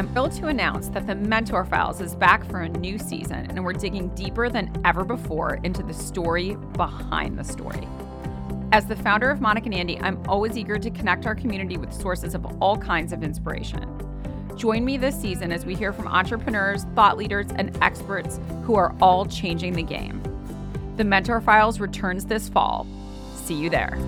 I'm thrilled to announce that The Mentor Files is back for a new season, and we're digging deeper than ever before into the story behind the story. As the founder of Monica and Andy, I'm always eager to connect our community with sources of all kinds of inspiration. Join me this season as we hear from entrepreneurs, thought leaders, and experts who are all changing the game. The Mentor Files returns this fall. See you there.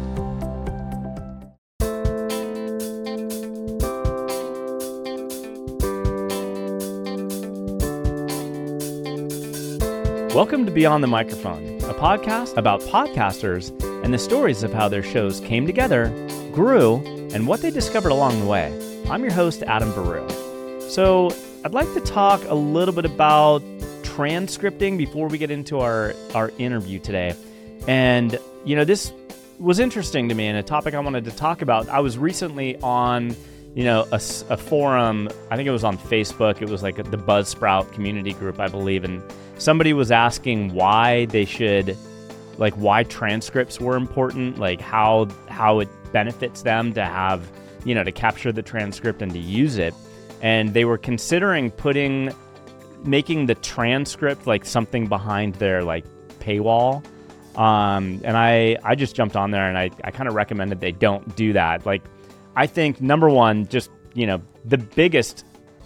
Welcome to Beyond the Microphone, a podcast about podcasters and the stories of how their shows came together, grew, and what they discovered along the way. I'm your host, Adam Baruh. So I'd like to talk a little bit about transcripting before we get into our interview today. And, you know, this was interesting to me and a topic I wanted to talk about. I was recently on, you know, a forum, I think it was on Facebook. It was like the Buzzsprout community group, I believe, and somebody was asking why they should, like, why transcripts were important, like how it benefits them to have, you know, to capture the transcript and to use it. And they were considering making the transcript like something behind their like paywall. And I just jumped on there and I kind of recommended they don't do that. Like, I think number one, just, you know, the biggest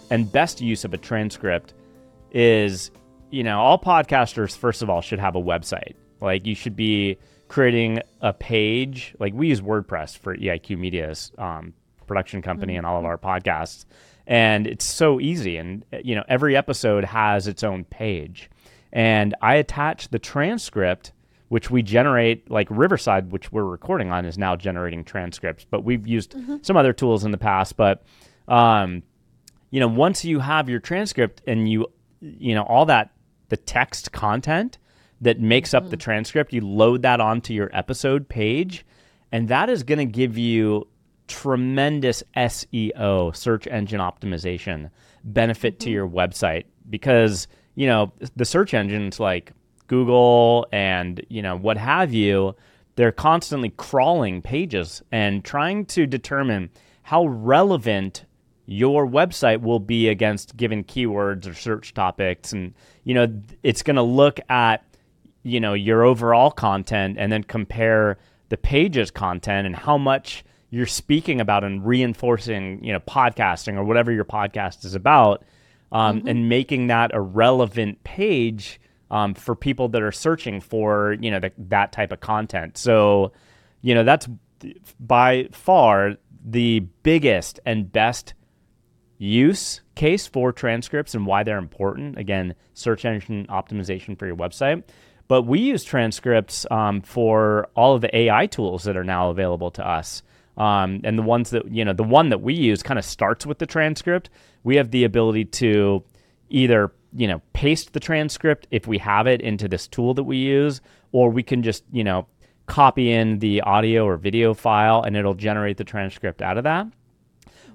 and best use of a transcript is, you know, all podcasters, first of all, should have a website. Like, you should be creating a page. Like, we use WordPress for EIQ Media's production company and all of our podcasts. And it's so easy. And, you know, every episode has its own page. And I attach the transcript, which we generate, like Riverside, which we're recording on, is now generating transcripts. But we've used some other tools in the past. But, you know, once you have your transcript and you know, all that, the text content that makes up the transcript, you load that onto your episode page, and that is going to give you tremendous SEO, search engine optimization, benefit to your website, because, you know, the search engines like Google and, you know, what have you, they're constantly crawling pages and trying to determine how relevant your website will be against given keywords or search topics. And, you know, it's going to look at, you know, your overall content and then compare the page's content and how much you're speaking about and reinforcing, you know, podcasting or whatever your podcast is about, and making that a relevant page for people that are searching for, you know, that type of content. So, you know, that's by far the biggest and best use case for transcripts and why they're important. Again, search engine optimization for your website. But we use transcripts for all of the AI tools that are now available to us. And the ones that, you know, the one that we use kind of starts with the transcript. We have the ability to either, you know, paste the transcript if we have it into this tool that we use, or we can just, you know, copy in the audio or video file and it'll generate the transcript out of that.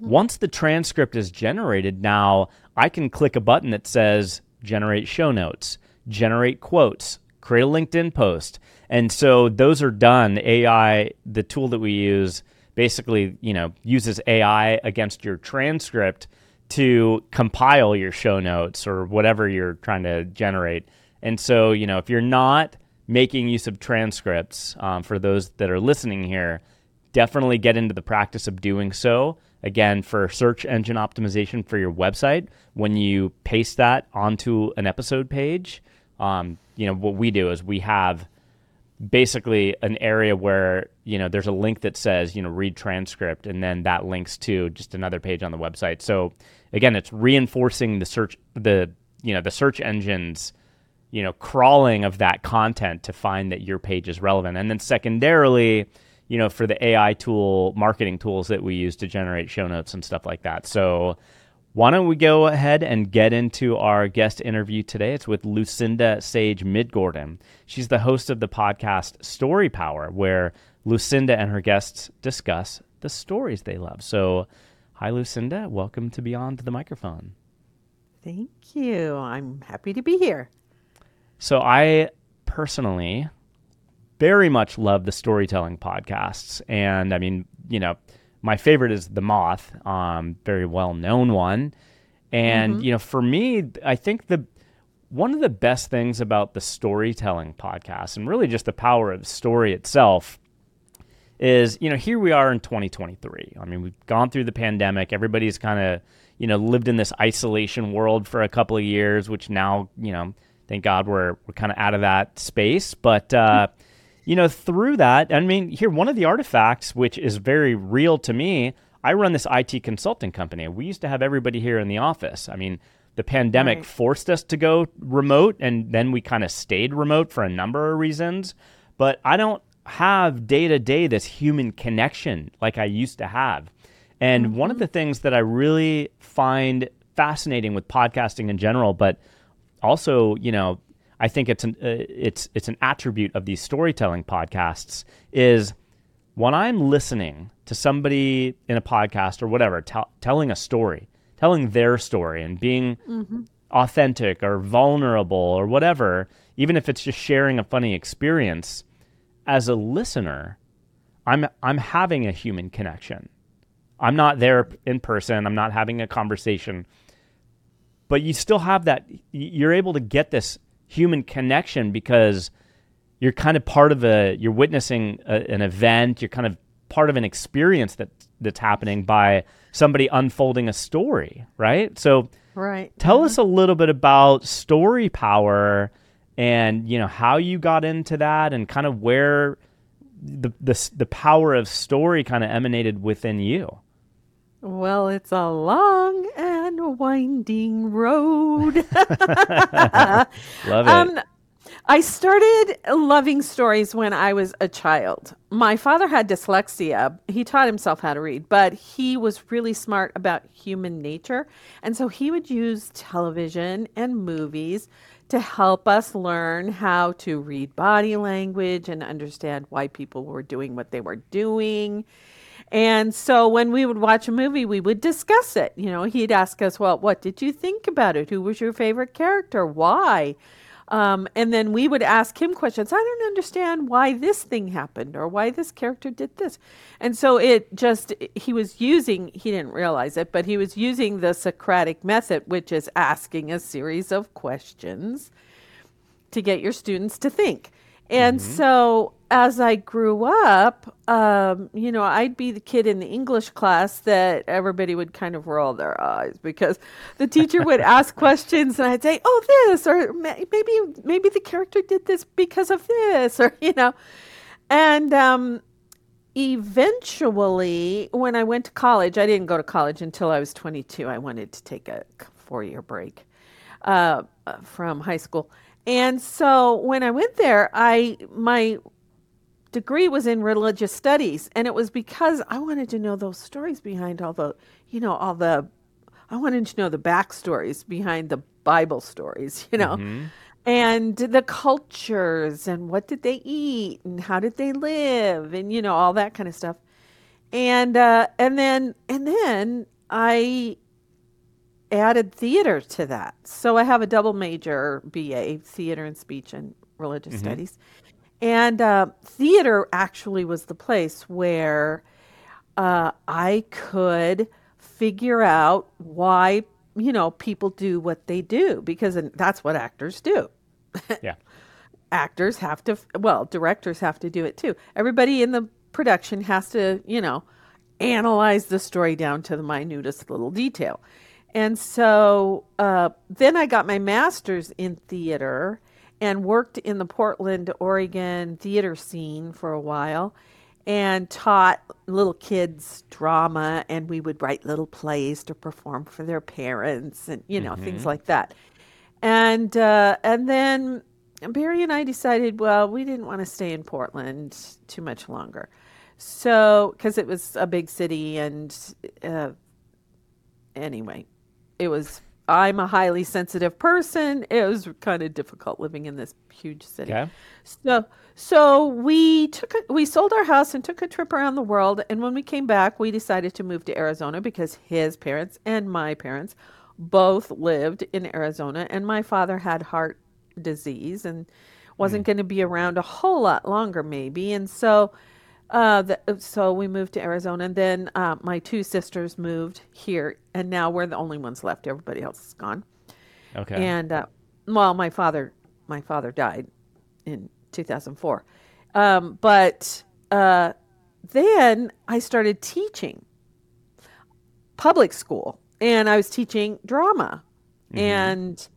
Once the transcript is generated, now I can click a button that says generate show notes, generate quotes, create a LinkedIn post. And so those are done. AI, the tool that we use, basically, you know, uses AI against your transcript to compile your show notes or whatever you're trying to generate. And so, you know, if you're not making use of transcripts, for those that are listening here, definitely get into the practice of doing so. Again, for search engine optimization for your website, when you paste that onto an episode page, you know, what we do is we have basically an area where, you know, there's a link that says, you know, read transcript, and then that links to just another page on the website. So again, it's reinforcing the search engine's, you know, crawling of that content to find that your page is relevant. And then secondarily, you know, for the AI tool, marketing tools that we use to generate show notes and stuff like that. So why don't we go ahead and get into our guest interview today. It's with Lucinda Sage-Midgorden. She's the host of the podcast Story Power, where Lucinda and her guests discuss the stories they love. So hi, Lucinda. Welcome to Beyond the Microphone. Thank you. I'm happy to be here. So I personally very much love the storytelling podcasts. And I mean, you know, my favorite is The Moth, very well-known one. And, you know, for me, I think one of the best things about the storytelling podcast, and really just the power of the story itself, is, you know, here we are in 2023. I mean, we've gone through the pandemic. Everybody's kind of, you know, lived in this isolation world for a couple of years, which now, you know, thank God we're kind of out of that space. But, you know, through that, I mean, here, one of the artifacts, which is very real to me, I run this IT consulting company. We used to have everybody here in the office. I mean, the pandemic forced us to go remote, and then we kind of stayed remote for a number of reasons. But I don't have day-to-day this human connection like I used to have. And one of the things that I really find fascinating with podcasting in general, but also, you know, I think it's an attribute of these storytelling podcasts, is when I'm listening to somebody in a podcast or whatever, telling a story, telling their story and being authentic or vulnerable or whatever, even if it's just sharing a funny experience, as a listener, I'm having a human connection. I'm not there in person. I'm not having a conversation. But you still have that. You're able to get this human connection because you're kind of part of you're witnessing an event. You're kind of part of an experience that's happening by somebody unfolding a story, right? So tell us a little bit about Story Power and, you know, how you got into that and kind of where the power of story kind of emanated within you. Well, it's a long and winding road. Love it. I started loving stories when I was a child. My father had dyslexia. He taught himself how to read, but he was really smart about human nature. And so he would use television and movies to help us learn how to read body language and understand why people were doing what they were doing. And so when we would watch a movie, we would discuss it. You know, he'd ask us, well, what did you think about it? Who was your favorite character? Why? And then we would ask him questions. I don't understand why this thing happened or why this character did this. And so he didn't realize it, but he was using the Socratic method, which is asking a series of questions to get your students to think. And so as I grew up, you know, I'd be the kid in the English class that everybody would kind of roll their eyes because the teacher would ask questions and I'd say, oh, this, or maybe the character did this because of this, or, you know. And eventually when I went to college, I didn't go to college until I was 22. I wanted to take a 4-year break from high school. And so when I went there, my degree was in religious studies, and it was because I wanted to know those stories behind I wanted to know the backstories behind the Bible stories, you know, and the cultures and what did they eat and how did they live and, you know, all that kind of stuff. And then I added theater to that. So I have a double major BA, Theater and Speech and Religious Studies. And theater actually was the place where I could figure out why, you know, people do what they do, because that's what actors do. Yeah. Actors have to, well, directors have to do it too. Everybody in the production has to, you know, analyze the story down to the minutest little detail. And so then I got my master's in theater and worked in the Portland, Oregon theater scene for a while and taught little kids drama. And we would write little plays to perform for their parents and, you know, things like that. And then Barry and I decided, well, we didn't want to stay in Portland too much longer. So because it was a big city and anyway. I'm a highly sensitive person. It was kind of difficult living in this huge city. Okay. So we sold our house and took a trip around the world. And when we came back, we decided to move to Arizona because his parents and my parents both lived in Arizona. And my father had heart disease and wasn't going to be around a whole lot longer, maybe. And so So we moved to Arizona, and then my two sisters moved here, and now we're the only ones left. Everybody else is gone. Okay. And well, my father died in 2004, but then I started teaching public school, and I was teaching drama, mm-hmm. and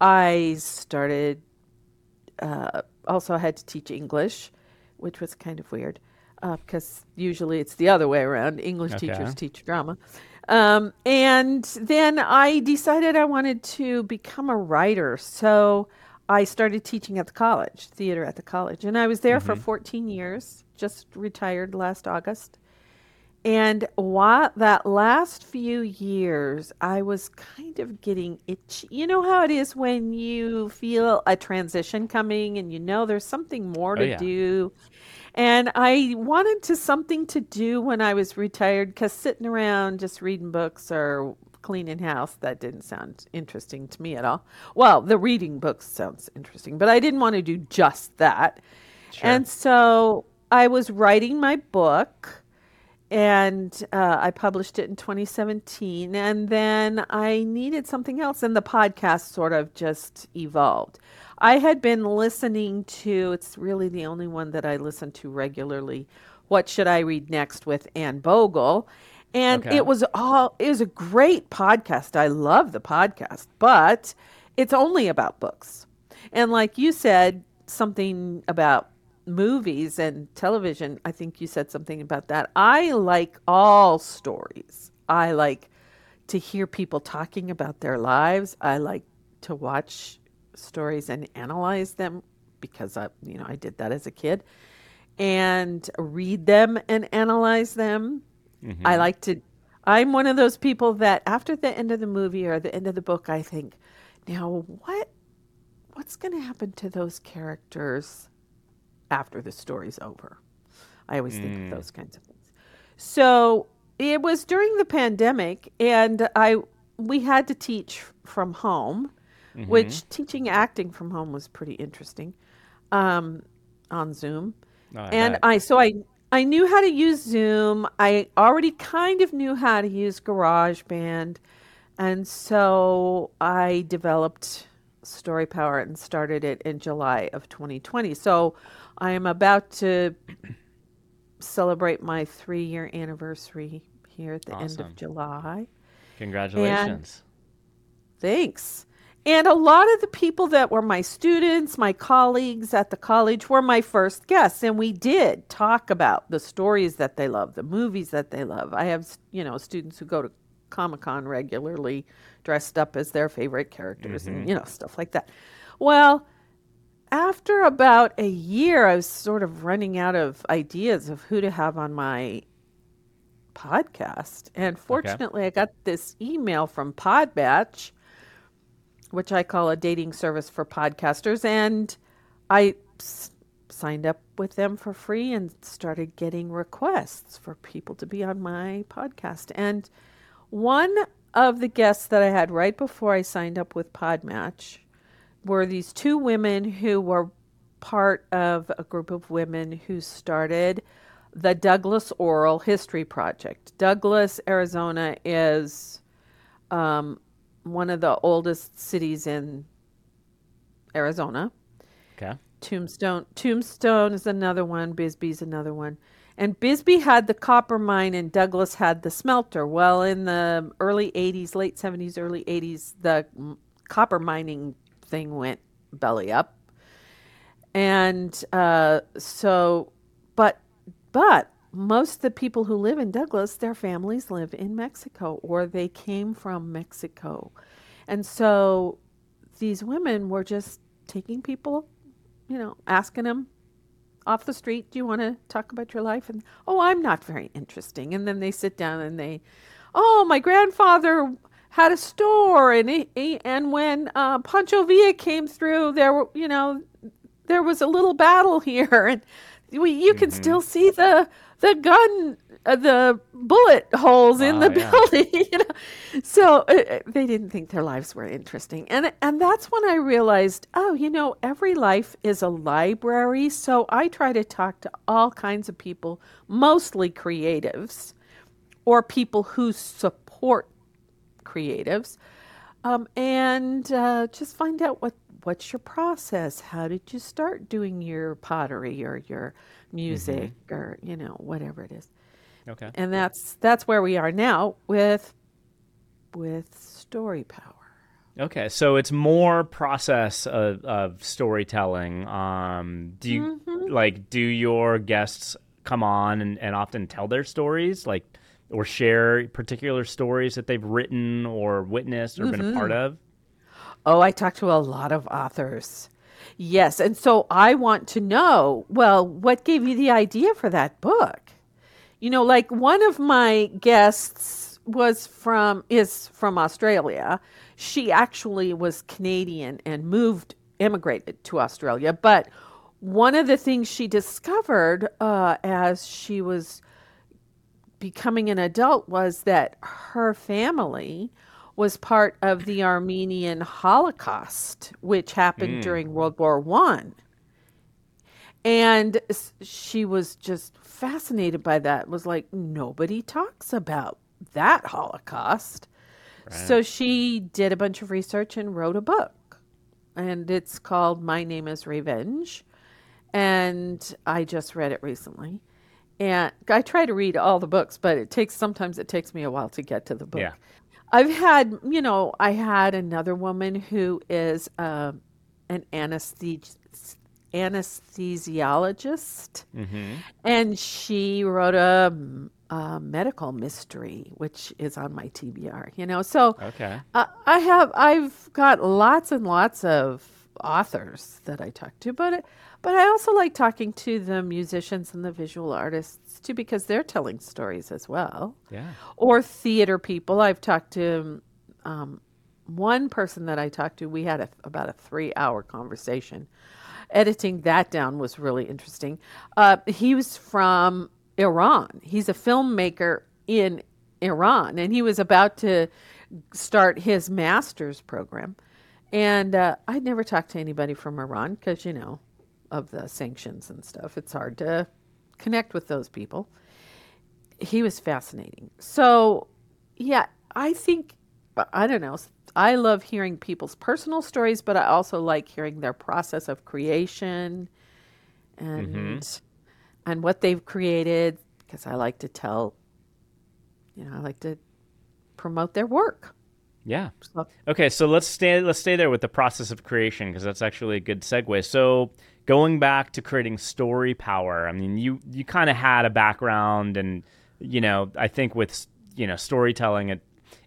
I started. Also, I had to teach English, which was kind of weird. Because usually it's the other way around. English teachers teach drama. And then I decided I wanted to become a writer. So I started teaching at the college, theater at the college. And I was there for 14 years, just retired last August. And while that last few years, I was kind of getting itchy. You know how it is when you feel a transition coming and you know there's something more to do. And I wanted something to do when I was retired, because sitting around just reading books or cleaning house, that didn't sound interesting to me at all. Well, the reading books sounds interesting, but I didn't want to do just that. Sure. And so I was writing my book, and I published it in 2017. And then I needed something else, and the podcast sort of just evolved. I had been listening to, it's really the only one that I listen to regularly, What Should I Read Next with Ann Bogle. And it was a great podcast. I love the podcast, but it's only about books. And like you said, something about movies and television. I think you said something about that. I like all stories. I like to hear people talking about their lives. I like to watch stories and analyze them, because I did that as a kid, and read them and analyze them. Mm-hmm. I'm one of those people that after the end of the movie or the end of the book, I think, now what's going to happen to those characters after the story's over? I always think of those kinds of things. So it was during the pandemic, and we had to teach from home. Mm-hmm. Which teaching acting from home was pretty interesting, on Zoom. I knew how to use Zoom. I already kind of knew how to use GarageBand. And so I developed Story Power and started it in July of 2020. So I am about to celebrate my 3-year anniversary here at the end of July. Congratulations. And thanks. And a lot of the people that were my students, my colleagues at the college, were my first guests. And we did talk about the stories that they love, the movies that they love. I have, students who go to Comic-Con regularly dressed up as their favorite characters, mm-hmm. and, stuff like that. Well, after about a year, I was sort of running out of ideas of who to have on my podcast. And fortunately, I got this email from Podbatch, which I call a dating service for podcasters. And I signed up with them for free and started getting requests for people to be on my podcast. And one of the guests that I had right before I signed up with Podmatch were these two women who were part of a group of women who started the Douglas Oral History Project. Douglas, Arizona is one of the oldest cities in Arizona. Okay. Tombstone is another one. Bisbee's another one. And Bisbee had the copper mine and Douglas had the smelter. Well, in the late 70s, early 80s, the copper mining thing went belly up. And so most of the people who live in Douglas, their families live in Mexico or they came from Mexico. And so these women were just taking people, asking them off the street, do you want to talk about your life? And, oh, I'm not very interesting. And then they sit down and my grandfather had a store. And when Pancho Villa came through, there was a little battle here. And you can still see the the gun, the bullet holes in the building. You know? So they didn't think their lives were interesting. And that's when I realized, oh, you know, every life is a library. So I try to talk to all kinds of people, mostly creatives or people who support creatives, and just find out what's your process? How did you start doing your pottery or your music or, you know, whatever it is. Okay. And that's where we are now with Story Power. Okay. So it's more process of storytelling. Do you like, do your guests come on and often tell their stories, like, or share particular stories that they've written or witnessed or been a part of? Oh, I talk to a lot of authors. Yes. And so I want to know, well, what gave you the idea for that book? You know, like one of my guests is from Australia. She actually was Canadian and emigrated to Australia. But one of the things she discovered as she was becoming an adult was that her family was part of the Armenian Holocaust, which happened during World War I. And she was just fascinated by that. Was like, nobody talks about that Holocaust. Right. So she did a bunch of research and wrote a book. And it's called My Name is Revenge. And I just read it recently. And I try to read all the books, but sometimes it takes me a while to get to the book. Yeah. I had another woman who is an anesthesiologist, and she wrote a medical mystery, which is on my TBR. You know, so okay. I've got lots and lots of authors that I talk to, but I also like talking to the musicians and the visual artists too, because they're telling stories as well. Yeah. Or theater people. I've talked to one person that I talked to. We had about a 3-hour conversation. Editing that down was really interesting. He was from Iran. He's a filmmaker in Iran, and he was about to start his master's program. And I'd never talked to anybody from Iran because, you know, of the sanctions and stuff. It's hard to connect with those people. He was fascinating. So, yeah, I think, I don't know, I love hearing people's personal stories, but I also like hearing their process of creation and what they've created, because I like to tell, you know, I like to promote their work. Yeah. So, okay, so let's stay there with the process of creation, because that's actually a good segue. So going back to creating Story Power, I mean, you kind of had a background, and you know, I think with, you know, storytelling,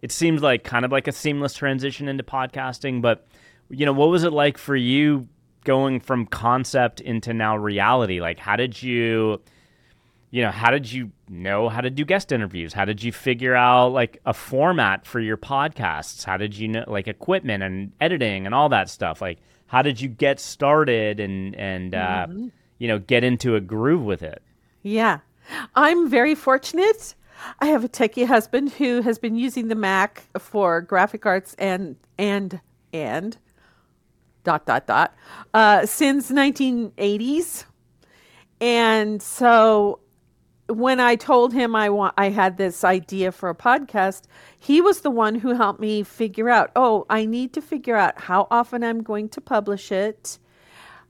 it seems like kind of like a seamless transition into podcasting, but, you know, what was it like for you going from concept into now reality? Like, how did you know how to do guest interviews? How did you figure out like a format for your podcasts? How did you know like equipment and editing and all that stuff? Like, how did you get started and you know, get into a groove with it? Yeah, I'm very fortunate. I have a techie husband who has been using the Mac for graphic arts and ... since 1980s. And so when I told him I had this idea for a podcast, he was the one who helped me figure out, oh, I need to figure out how often I'm going to publish it.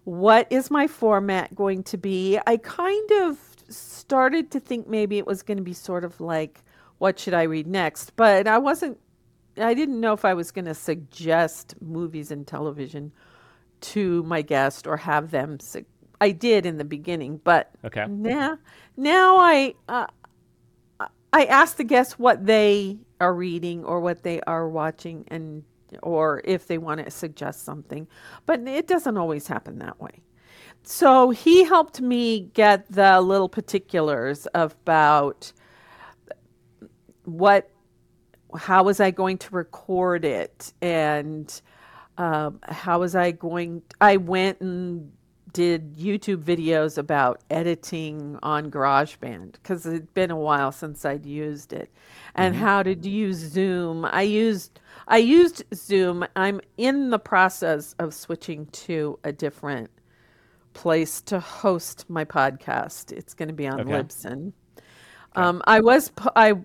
What is my format going to be? I kind of started to think maybe it was going to be sort of like, What Should I Read Next? But I didn't know if I was going to suggest movies and television to my guest or have them. I did in the beginning, but okay. Now I ask the guest what they are reading or what they are watching, and or if they want to suggest something, but it doesn't always happen that way. So he helped me get the little particulars about how was I going to record it, and I went and did YouTube videos about editing on GarageBand because it had been a while since I'd used it, and how to use Zoom. I used Zoom. I'm in the process of switching to a different place to host my podcast. It's going to be on Libsyn. I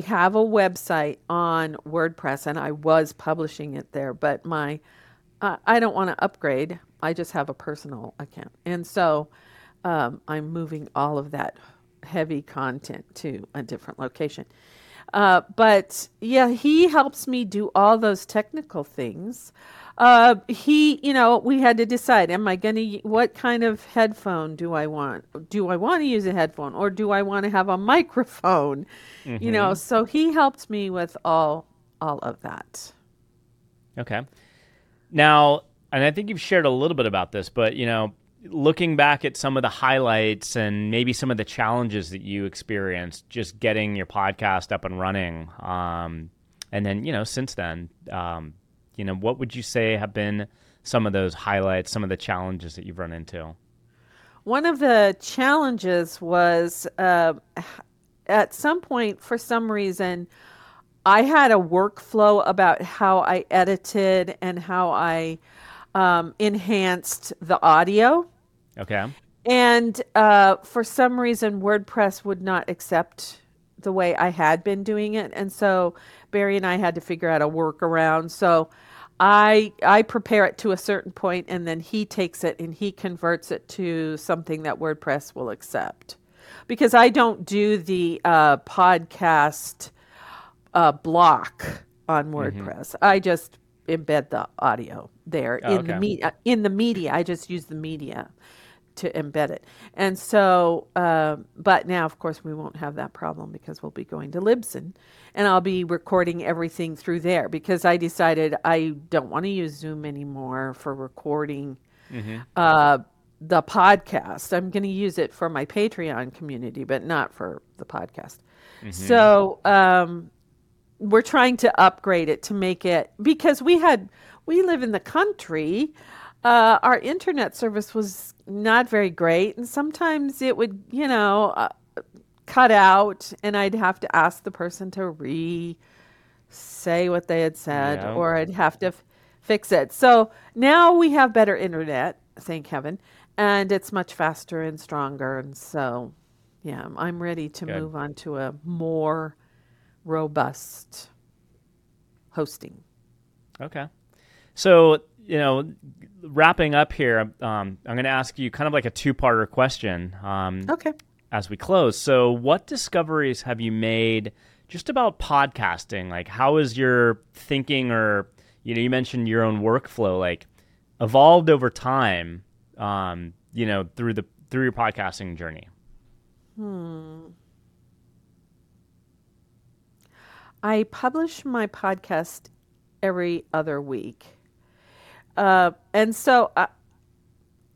have a website on WordPress, and I was publishing it there, but I don't want to upgrade. I just have a personal account. And so I'm moving all of that heavy content to a different location. But yeah, he helps me do all those technical things. We had to decide, what kind of headphone do I want? Do I want to use a headphone, or do I want to have a microphone? Mm-hmm. So he helped me with all of that. Okay. Now, and I think you've shared a little bit about this, but, looking back at some of the highlights and maybe some of the challenges that you experienced just getting your podcast up and running, and then, since then, what would you say have been some of those highlights, some of the challenges that you've run into? One of the challenges was at some point, for some reason, I had a workflow about how I edited and how I enhanced the audio. Okay. And for some reason, WordPress would not accept the way I had been doing it. And so Barry and I had to figure out a workaround. So I prepare it to a certain point, and then he takes it and he converts it to something that WordPress will accept. Because I don't do the podcast... block on WordPress. I just embed the audio there in the media. I just use the media to embed it. And so, but now, of course, we won't have that problem because we'll be going to Libsyn, and I'll be recording everything through there because I decided I don't want to use Zoom anymore for recording the podcast. I'm going to use it for my Patreon community, but not for the podcast. Mm-hmm. So, we're trying to upgrade it to make it, because we live in the country. Our internet service was not very great, and sometimes it would, cut out, and I'd have to ask the person to say what they had said, or I'd have to fix it. So now we have better internet, thank heaven, and it's much faster and stronger. And so, I'm ready to move on to a more robust hosting. Okay. So, wrapping up here, I'm going to ask you kind of like a two-parter question as we close. So what discoveries have you made just about podcasting? Like, how is your thinking, or, you mentioned your own workflow, like, evolved over time, through your podcasting journey? I publish my podcast every other week. And so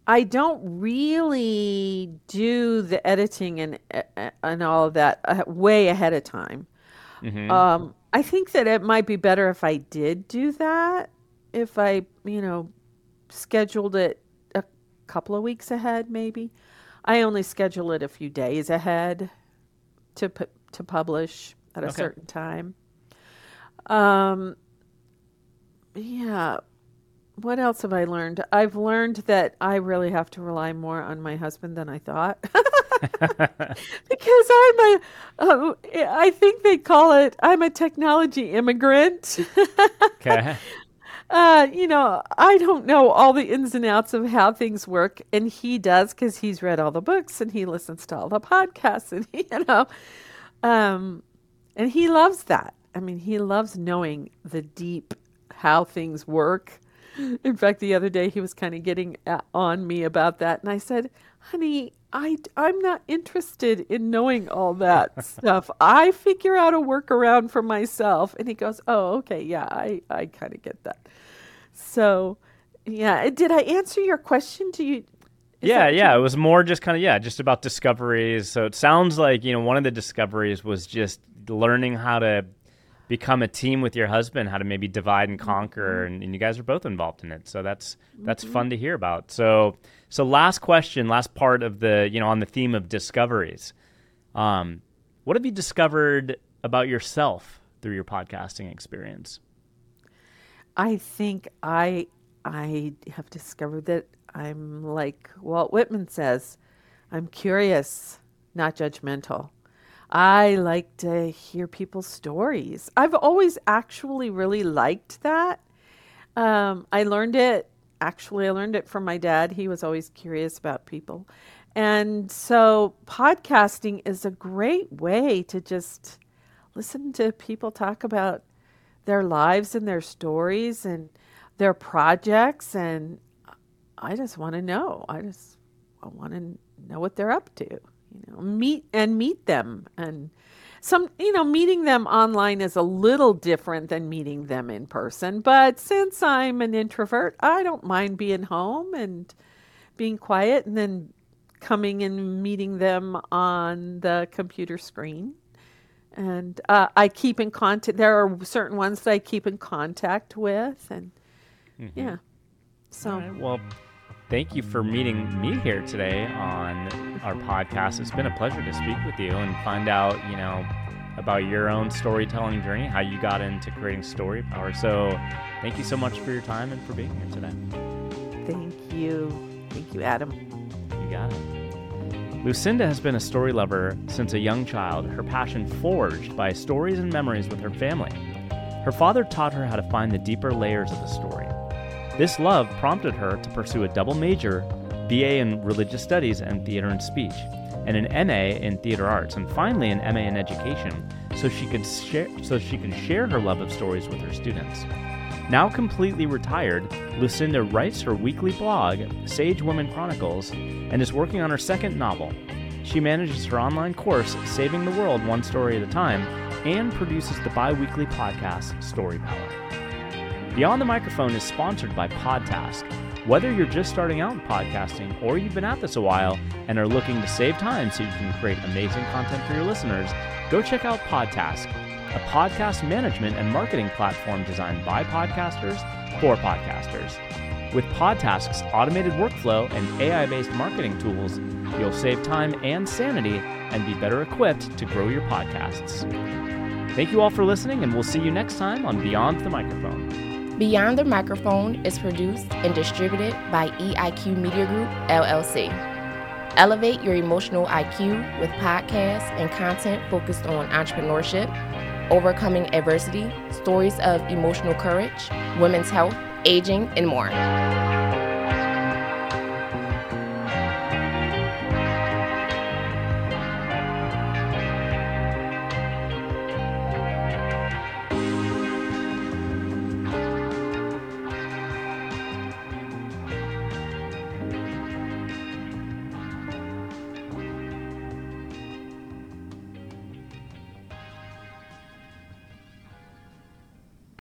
I don't really do the editing and all of that way ahead of time. Mm-hmm. I think that it might be better if I did do that, if I, scheduled it a couple of weeks ahead, maybe. I only schedule it a few days ahead to publish at a certain time. What else have I learned? I've learned that I really have to rely more on my husband than I thought. Because I think they call it, I'm a technology immigrant. Okay. I don't know all the ins and outs of how things work, and he does, because he's read all the books and he listens to all the podcasts, and and he loves that. I mean, he loves knowing the deep, how things work. In fact, the other day he was kind of getting on me about that. And I said, honey, I'm not interested in knowing all that stuff. I figure out a workaround for myself. And he goes, oh, okay. Yeah, I kind of get that. So, yeah. Did I answer your question? It was more just kind of, just about discoveries. So it sounds like, one of the discoveries was just learning how to become a team with your husband, how to maybe divide and conquer, and you guys are both involved in it. So that's fun to hear about. So last question, last part of the, on the theme of discoveries, what have you discovered about yourself through your podcasting experience? I think I have discovered that I'm like Walt Whitman says, I'm curious, not judgmental. I like to hear people's stories. I've always actually really liked that. I learned it from my dad. He was always curious about people. And so podcasting is a great way to just listen to people talk about their lives and their stories and their projects. And I just want to know. I want to know what they're up to. Meet them, and meeting them online is a little different than meeting them in person. But since I'm an introvert, I don't mind being home and being quiet, and then coming and meeting them on the computer screen. And I keep in contact. There are certain ones that I keep in contact with, and yeah. So all right, well. Thank you for meeting me here today on our podcast. It's been a pleasure to speak with you and find out, about your own storytelling journey, how you got into creating Story Power. So thank you so much for your time and for being here today. Thank you. Thank you, Adam. You got it. Lucinda has been a story lover since a young child, her passion forged by stories and memories with her family. Her father taught her how to find the deeper layers of the story. This love prompted her to pursue a double major, BA in Religious Studies and Theater and Speech, and an MA in Theater Arts, and finally an MA in Education, so she could share her love of stories with her students. Now completely retired, Lucinda writes her weekly blog, Sage Woman Chronicles, and is working on her second novel. She manages her online course, Saving the World, One Story at a Time, and produces the bi-weekly podcast, Story Power. Beyond the Microphone is sponsored by Podtask. Whether you're just starting out in podcasting or you've been at this a while and are looking to save time so you can create amazing content for your listeners, go check out Podtask, a podcast management and marketing platform designed by podcasters for podcasters. With Podtask's automated workflow and AI-based marketing tools, you'll save time and sanity and be better equipped to grow your podcasts. Thank you all for listening, and we'll see you next time on Beyond the Microphone. Beyond the Microphone is produced and distributed by EIQ Media Group, LLC. Elevate your emotional IQ with podcasts and content focused on entrepreneurship, overcoming adversity, stories of emotional courage, women's health, aging, and more.